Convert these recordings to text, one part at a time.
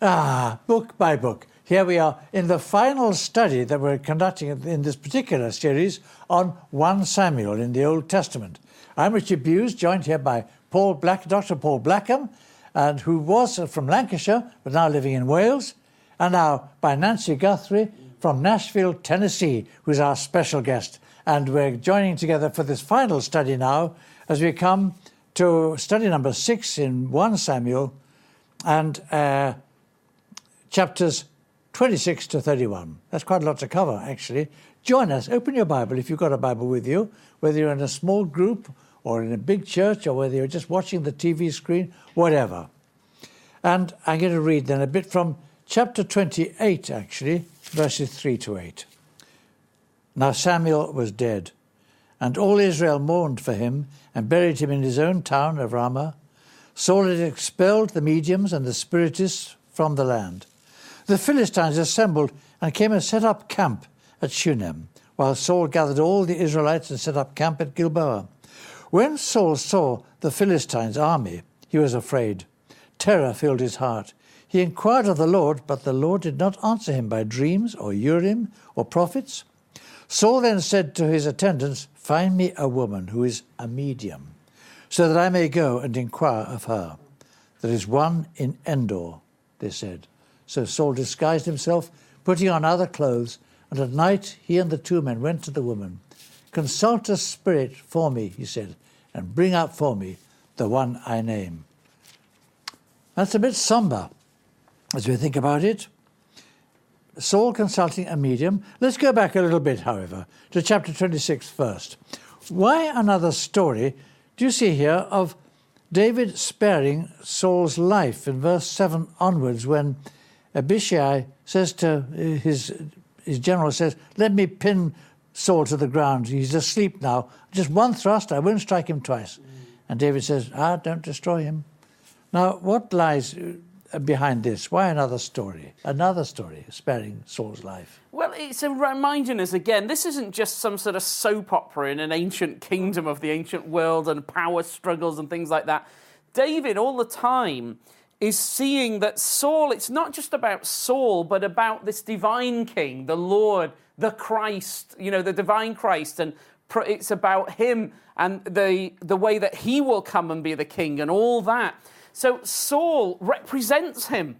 Book by Book. Here we are in the final study that we're conducting in this particular series on 1 Samuel in the Old Testament. I'm Richard Bewes, joined here by Dr. Paul Blackham, and who was from Lancashire, but now living in Wales, and now by Nancy Guthrie from Nashville, Tennessee, who's our special guest. And we're joining together for this final study now as we come to study number 6 in 1 Samuel and chapters 26 to 31. That's quite a lot to cover, actually. Join us. Open your Bible if you've got a Bible with you, whether you're in a small group or in a big church or whether you're just watching the TV screen, whatever. And I'm going to read then a bit from chapter 28, actually, verses 3 to 8. Now Samuel was dead, and all Israel mourned for him and buried him in his own town of Ramah. Saul had expelled the mediums and the spiritists from the land. The Philistines assembled and came and set up camp at Shunem, while Saul gathered all the Israelites and set up camp at Gilboa. When Saul saw the Philistines' army, he was afraid. Terror filled his heart. He inquired of the Lord, but the Lord did not answer him by dreams or Urim or prophets. Saul then said to his attendants, "Find me a woman who is a medium, so that I may go and inquire of her. There is one in Endor," they said. So Saul disguised himself, putting on other clothes, and at night he and the two men went to the woman. "Consult a spirit for me," he said, "and bring up for me the one I name." That's a bit somber as we think about it. Saul consulting a medium. Let's go back a little bit, however, to chapter 26 first. Why another story do you see here of David sparing Saul's life in verse 7 onwards when Abishai says to his general, says, "Let me pin Saul to the ground. He's asleep now. Just one thrust, I won't strike him twice." And David says, "Don't destroy him." Now, what lies behind this? Why another story? Another story sparing Saul's life. Well, it's reminding us again, this isn't just some sort of soap opera in an ancient kingdom of the ancient world and power struggles and things like that. David, all the time, is seeing that Saul, it's not just about Saul, but about this divine king, the Lord, the Christ, you know, the divine Christ, and it's about him and the way that he will come and be the king and all that. So Saul represents him.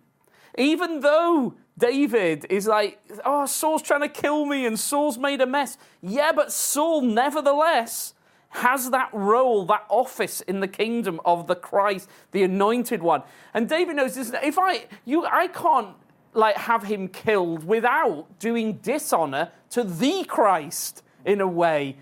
Even though David is like, "Oh, Saul's trying to kill me and Saul's made a mess." Yeah, but Saul nevertheless has that role, that office in the kingdom of the Christ, the anointed one. And David knows this. If I can't have him killed without doing dishonor to the Christ in a way.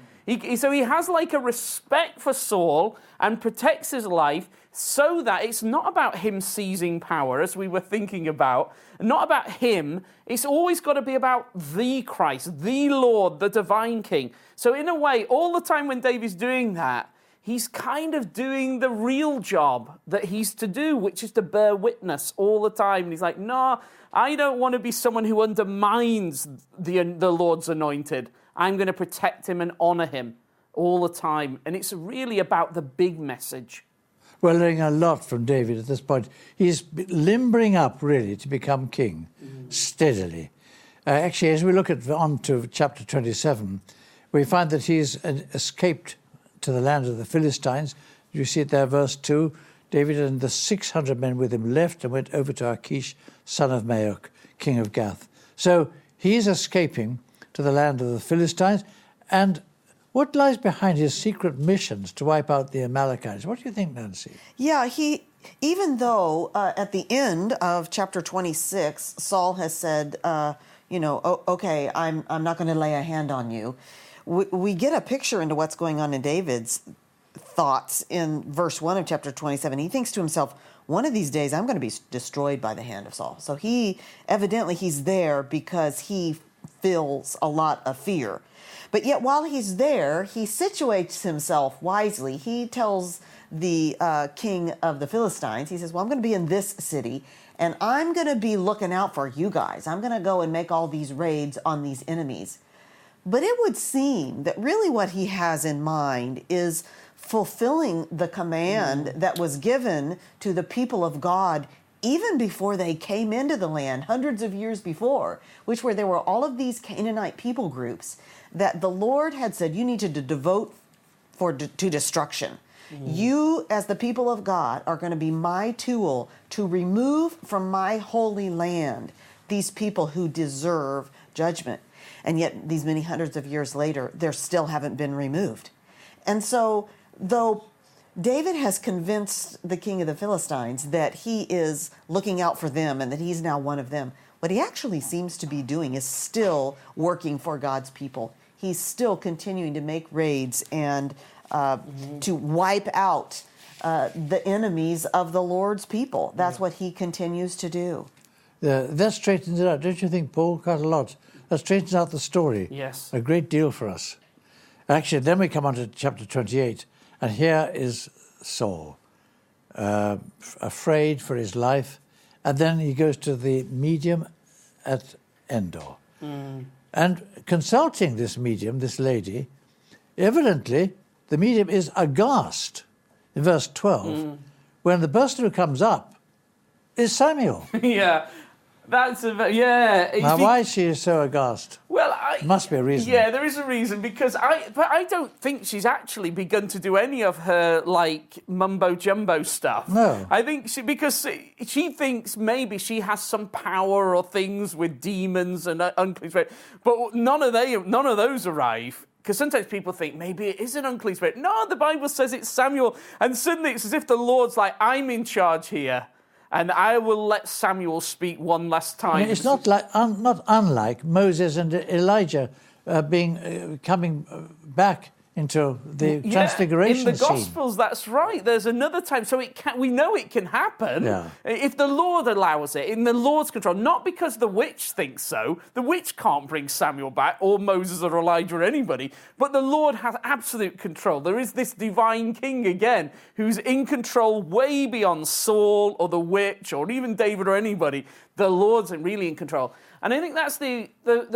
So he has a respect for Saul and protects his life so that it's not about him seizing power, as we were thinking about, not about him. It's always got to be about the Christ, the Lord, the divine King. So in a way, all the time when David's doing that, he's kind of doing the real job that he's to do, which is to bear witness all the time. And he's like, "No, I don't want to be someone who undermines the Lord's anointed. I'm going to protect him and honor him all the time." And it's really about the big message. We're learning a lot from David at this point. He's limbering up, really, to become king steadily. Actually, as we look on to chapter 27, we find that he's escaped to the land of the Philistines. You see it there, verse 2. David and the 600 men with him left and went over to Achish, son of Maoch, king of Gath. So he's escaping to the land of the Philistines. And what lies behind his secret missions to wipe out the Amalekites? What do you think, Nancy? Yeah, even though at the end of chapter 26, Saul has said, "Okay, I'm not going to lay a hand on you," we get a picture into what's going on in David's thoughts in verse 1 of chapter 27. He thinks to himself, "One of these days I'm going to be destroyed by the hand of Saul." So he's there because he feels a lot of fear. But yet while he's there, he situates himself wisely. He tells the king of the Philistines, he says, "Well, I'm going to be in this city, and I'm going to be looking out for you guys. I'm going to go and make all these raids on these enemies." But it would seem that really what he has in mind is fulfilling the command that was given to the people of God even before they came into the land, hundreds of years before, which where there were all of these Canaanite people groups that the Lord had said, you need to devote to destruction. Mm. You, as the people of God, are going to be my tool to remove from my holy land these people who deserve judgment. And yet, these many hundreds of years later, they still haven't been removed. And so, though David has convinced the king of the Philistines that he is looking out for them and that he's now one of them, what he actually seems to be doing is still working for God's people. He's still continuing to make raids and to wipe out the enemies of the Lord's people. That's what he continues to do. That straightens it out. Don't you think, Paul? Quite a lot. That straightens out the story. Yes. A great deal for us. Actually, then we come on to chapter 28. And here is Saul, afraid for his life. And then he goes to the medium at Endor. Mm. And consulting this medium, this lady, evidently the medium is aghast, in verse 12, when the person who comes up is Samuel. Yeah. That's Now, why she is so aghast? Well, must be a reason. Yeah, there is a reason because I don't think she's actually begun to do any of her like mumbo jumbo stuff. No, I think she thinks maybe she has some power or things with demons and unclean spirit, but none of those arrive. Because sometimes people think, maybe it is an unclean spirit. No, the Bible says it's Samuel, and suddenly it's as if the Lord's like, I'm in charge here. And I will let Samuel speak one last time. I mean, it's not like, not unlike Moses and Elijah coming back into the Transfiguration scene. In the Gospels, that's right. There's another time. So we know it can happen if the Lord allows it, in the Lord's control. Not because the witch thinks so. The witch can't bring Samuel back or Moses or Elijah or anybody. But the Lord has absolute control. There is this divine king again who's in control way beyond Saul or the witch or even David or anybody. The Lord's really in control. And I think that's the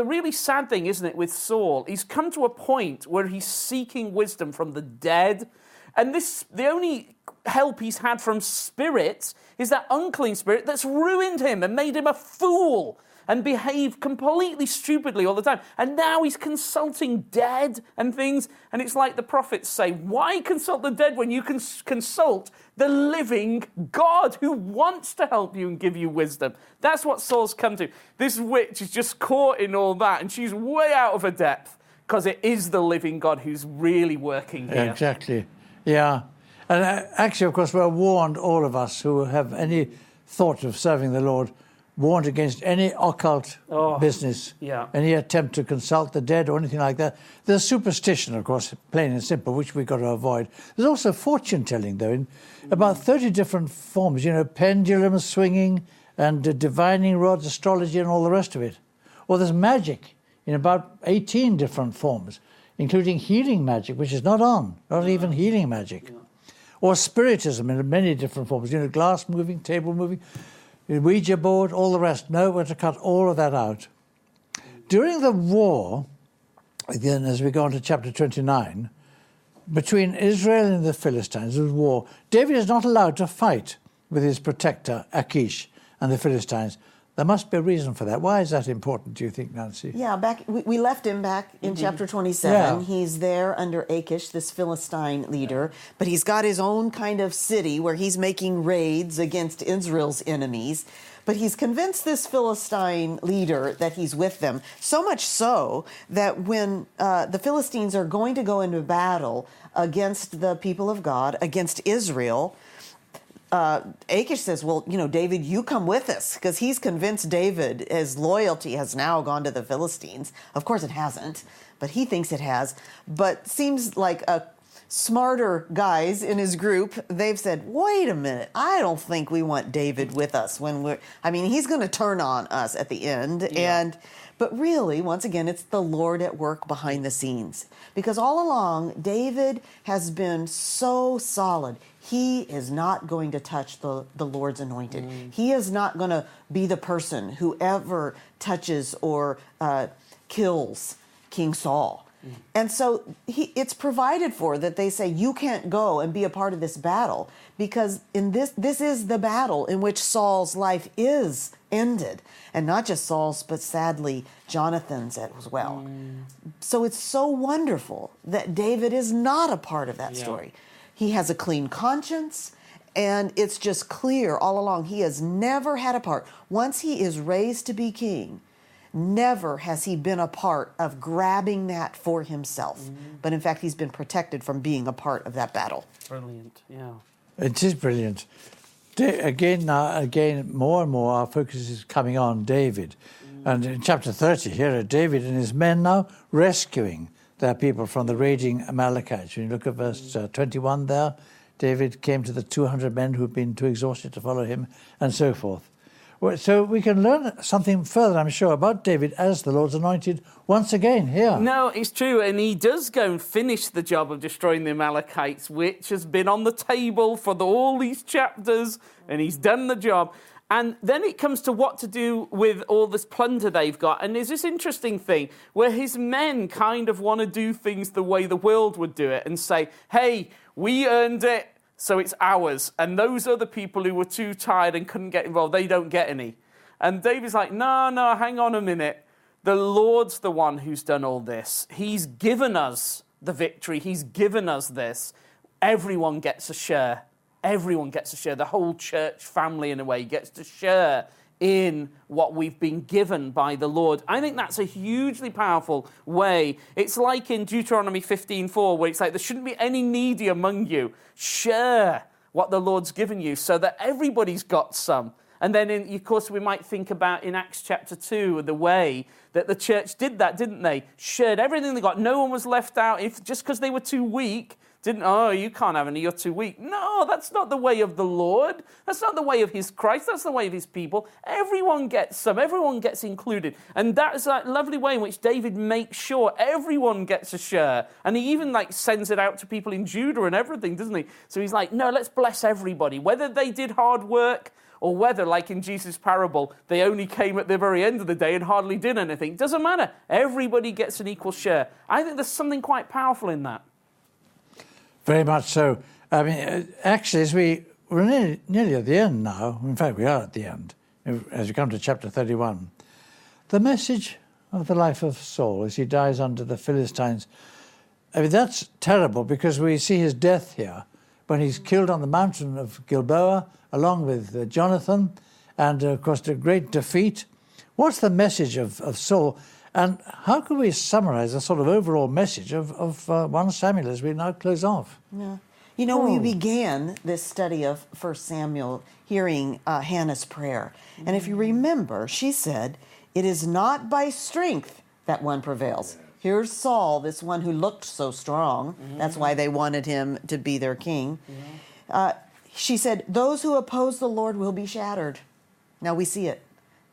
really sad thing, isn't it, with Saul? He's come to a point where he's seeking wisdom from the dead. And the only help he's had from spirit is that unclean spirit that's ruined him and made him a fool and behaved completely stupidly all the time. And now he's consulting dead and things. And it's like the prophets say, why consult the dead when you can consult the living God who wants to help you and give you wisdom? That's what Saul's come to. This witch is just caught in all that, and she's way out of her depth because it is the living God who's really working here. Exactly, yeah. And actually, of course, we're warned, all of us who have any thought of serving the Lord, warned against any occult business, any attempt to consult the dead or anything like that. There's superstition, of course, plain and simple, which we've got to avoid. There's also fortune-telling, though, in about 30 different forms, you know, pendulum swinging and divining rods, astrology and all the rest of it. Or there's magic in about 18 different forms, including healing magic, which is not even healing magic. Yeah. Or spiritism in many different forms, you know, glass moving, table moving, Ouija board, all the rest. No, we're to cut all of that out. During the war, again, as we go on to chapter 29, between Israel and the Philistines, there was war. David is not allowed to fight with his protector, Achish, and the Philistines. There must be a reason for that. Why is that important, do you think, Nancy? Yeah, we left him back in chapter 27. Yeah. He's there under Achish, this Philistine leader, but he's got his own kind of city where he's making raids against Israel's enemies. But he's convinced this Philistine leader that he's with them, so much so that when the Philistines are going to go into battle against the people of God, against Israel, Achish says, well, you know, David, you come with us, because he's convinced David, his loyalty has now gone to the Philistines. Of course it hasn't, but he thinks it has. But seems like smarter guys in his group, they've said, wait a minute, I don't think we want David with us when he's going to turn on us at the end. Yeah. But really, once again, it's the Lord at work behind the scenes. Because all along, David has been so solid. He is not going to touch the Lord's anointed. Mm. He is not going to be the person who ever touches or kills King Saul. And so it's provided for that they say, you can't go and be a part of this battle, because in this is the battle in which Saul's life is ended. And not just Saul's, but sadly, Jonathan's as well. So it's so wonderful that David is not a part of that story. He has a clean conscience, and it's just clear all along. He has never had a part. Once he is raised to be king, never has he been a part of grabbing that for himself. But in fact, he's been protected from being a part of that battle. Brilliant, yeah. It is brilliant. Again, more and more our focus is coming on David. And in chapter 30, here are David and his men now rescuing their people from the raging Amalekites. When you look at verse 21 there, David came to the 200 men who'd been too exhausted to follow him, and so forth. So we can learn something further, I'm sure, about David as the Lord's anointed once again here. No, it's true. And he does go and finish the job of destroying the Amalekites, which has been on the table for all these chapters, and he's done the job. And then it comes to what to do with all this plunder they've got. And there's this interesting thing where his men kind of want to do things the way the world would do it and say, hey, we earned it, so it's ours. And those other people who were too tired and couldn't get involved, they don't get any. And David's like, no, hang on a minute. The Lord's the one who's done all this. He's given us the victory. He's given us this. Everyone gets a share. Everyone gets to share. The whole church family, in a way, gets to share in what we've been given by the Lord. I think that's a hugely powerful way. It's like in Deuteronomy 15:4, where it's like, there shouldn't be any needy among you. Share what the Lord's given you so that everybody's got some. And then, of course, we might think about in Acts chapter 2, the way that the church did that, didn't they? Shared everything they got. No one was left out. Just because they were too weak, you can't have any, you're too weak. No, that's not the way of the Lord. That's not the way of his Christ. That's the way of his people. Everyone gets some. Everyone gets included. And that is that lovely way in which David makes sure everyone gets a share. And he even sends it out to people in Judah and everything, doesn't he? So he's like, no, let's bless everybody. Whether they did hard work or whether, like in Jesus' parable, they only came at the very end of the day and hardly did anything. Doesn't matter. Everybody gets an equal share. I think there's something quite powerful in that. Very much so. I mean, actually, as we're nearly at the end now. In fact, we are at the end, as we come to chapter 31. The message of the life of Saul as he dies under the Philistines. I mean, that's terrible, because we see his death here when he's killed on the mountain of Gilboa, along with Jonathan, and, of course, a great defeat. What's the message of Saul? And how can we summarize the sort of overall message of 1 Samuel as we now close off? Yeah. You know, we began this study of 1 Samuel hearing Hannah's prayer. And if you remember, she said, it is not by strength that one prevails. Here's Saul, this one who looked so strong. That's why they wanted him to be their king. She said, those who oppose the Lord will be shattered. Now we see it.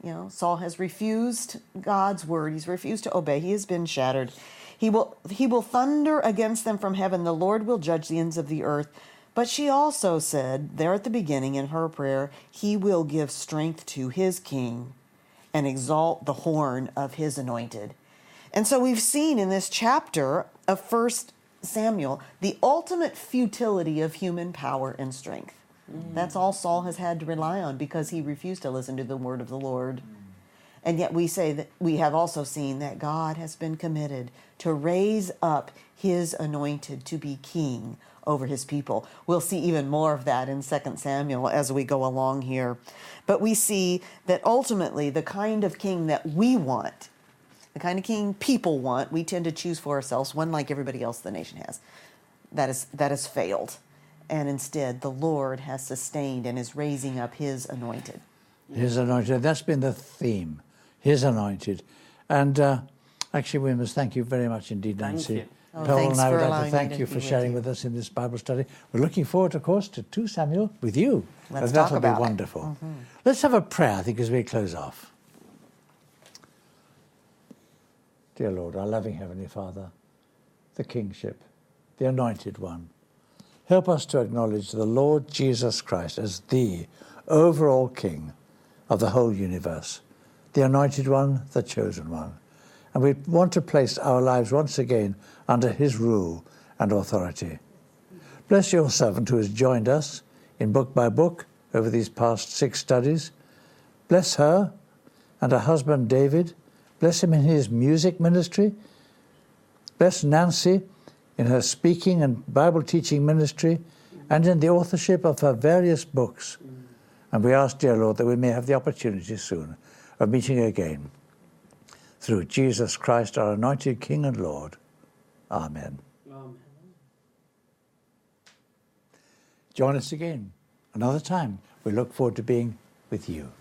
You know, Saul has refused God's word. He's refused to obey. He has been shattered. He will thunder against them from heaven. The Lord will judge the ends of the earth. But she also said there at the beginning in her prayer, he will give strength to his king and exalt the horn of his anointed. And so we've seen in this chapter of 1 Samuel the ultimate futility of human power and strength. That's all Saul has had to rely on, because he refused to listen to the word of the Lord. And yet we say that we have also seen that God has been committed to raise up his anointed to be king over his people. We'll see even more of that in 2 Samuel as we go along here. But we see that ultimately the kind of king that we want, the kind of king people want, we tend to choose for ourselves, one like everybody else the nation has. That has failed. And instead, the Lord has sustained and is raising up his anointed. His anointed. That's been the theme. His anointed. And actually, we must thank you very much indeed, Nancy. Thank you. Paul and I would like to thank you for sharing with us in this Bible study. We're looking forward, of course, to 2 Samuel with you. That'll be wonderful. Let's have a prayer, I think, as we close off. Dear Lord, our loving Heavenly Father, the kingship, the anointed one, help us to acknowledge the Lord Jesus Christ as the overall King of the whole universe, the anointed one, the chosen one. and we want to place our lives once again under his rule and authority. Bless your servant who has joined us in Book by Book over these past 6 studies. Bless her and her husband David. Bless him in his music ministry. Bless Nancy in her speaking and Bible teaching ministry and in the authorship of her various books. And we ask, dear Lord, that we may have the opportunity soon of meeting again. Through Jesus Christ, our anointed King and Lord. Amen. Amen. Join us again another time. We look forward to being with you.